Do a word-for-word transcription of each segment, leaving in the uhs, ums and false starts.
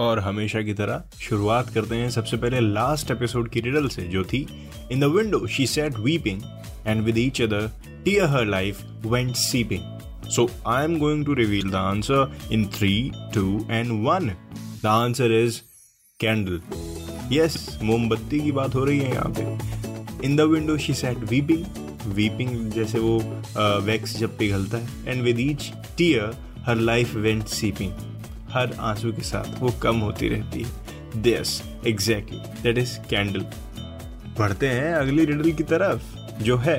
और हमेशा की तरह शुरुआत करते हैं सबसे पहले लास्ट एपिसोड की रिडल से, जो थी in the window she sat weeping and with each other tear her life went seeping. So I am going to reveal the answer in three, two and one. The answer is candle. Yes, मोमबत्ती की बात हो रही है यहाँ पे। In the window she sat weeping. Weeping जैसे वो वैक्स जब पिघलता है, and with each tear her life went seeping. हर आंसू के साथ वो कम होती रहती है। Yes, exactly. That is candle. बढ़ते हैं अगली रिडल की तरफ, जो है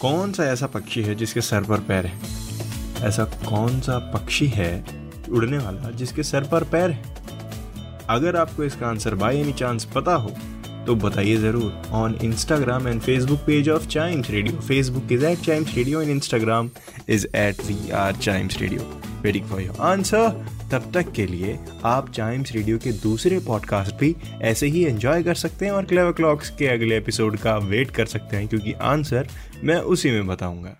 कौन सा ऐसा पक्षी है जिसके सर पर पैर है। ऐसा कौन सा पक्षी है उड़ने वाला जिसके सर पर पैर है। अगर आपको इसका आंसर बाय एनी चांस पता हो तो बताइए ज़रूर on Instagram and Facebook page of Chimes radio. Facebook is at Chimes radio and Instagram is at we are Chimes Radio. Waiting for your answer. तब तक के लिए आप चाइम्स रेडियो के दूसरे पॉडकास्ट भी ऐसे ही एंजॉय कर सकते हैं और क्लेवर क्लॉक्स के अगले एपिसोड का वेट कर सकते हैं, क्योंकि आंसर मैं उसी में बताऊंगा।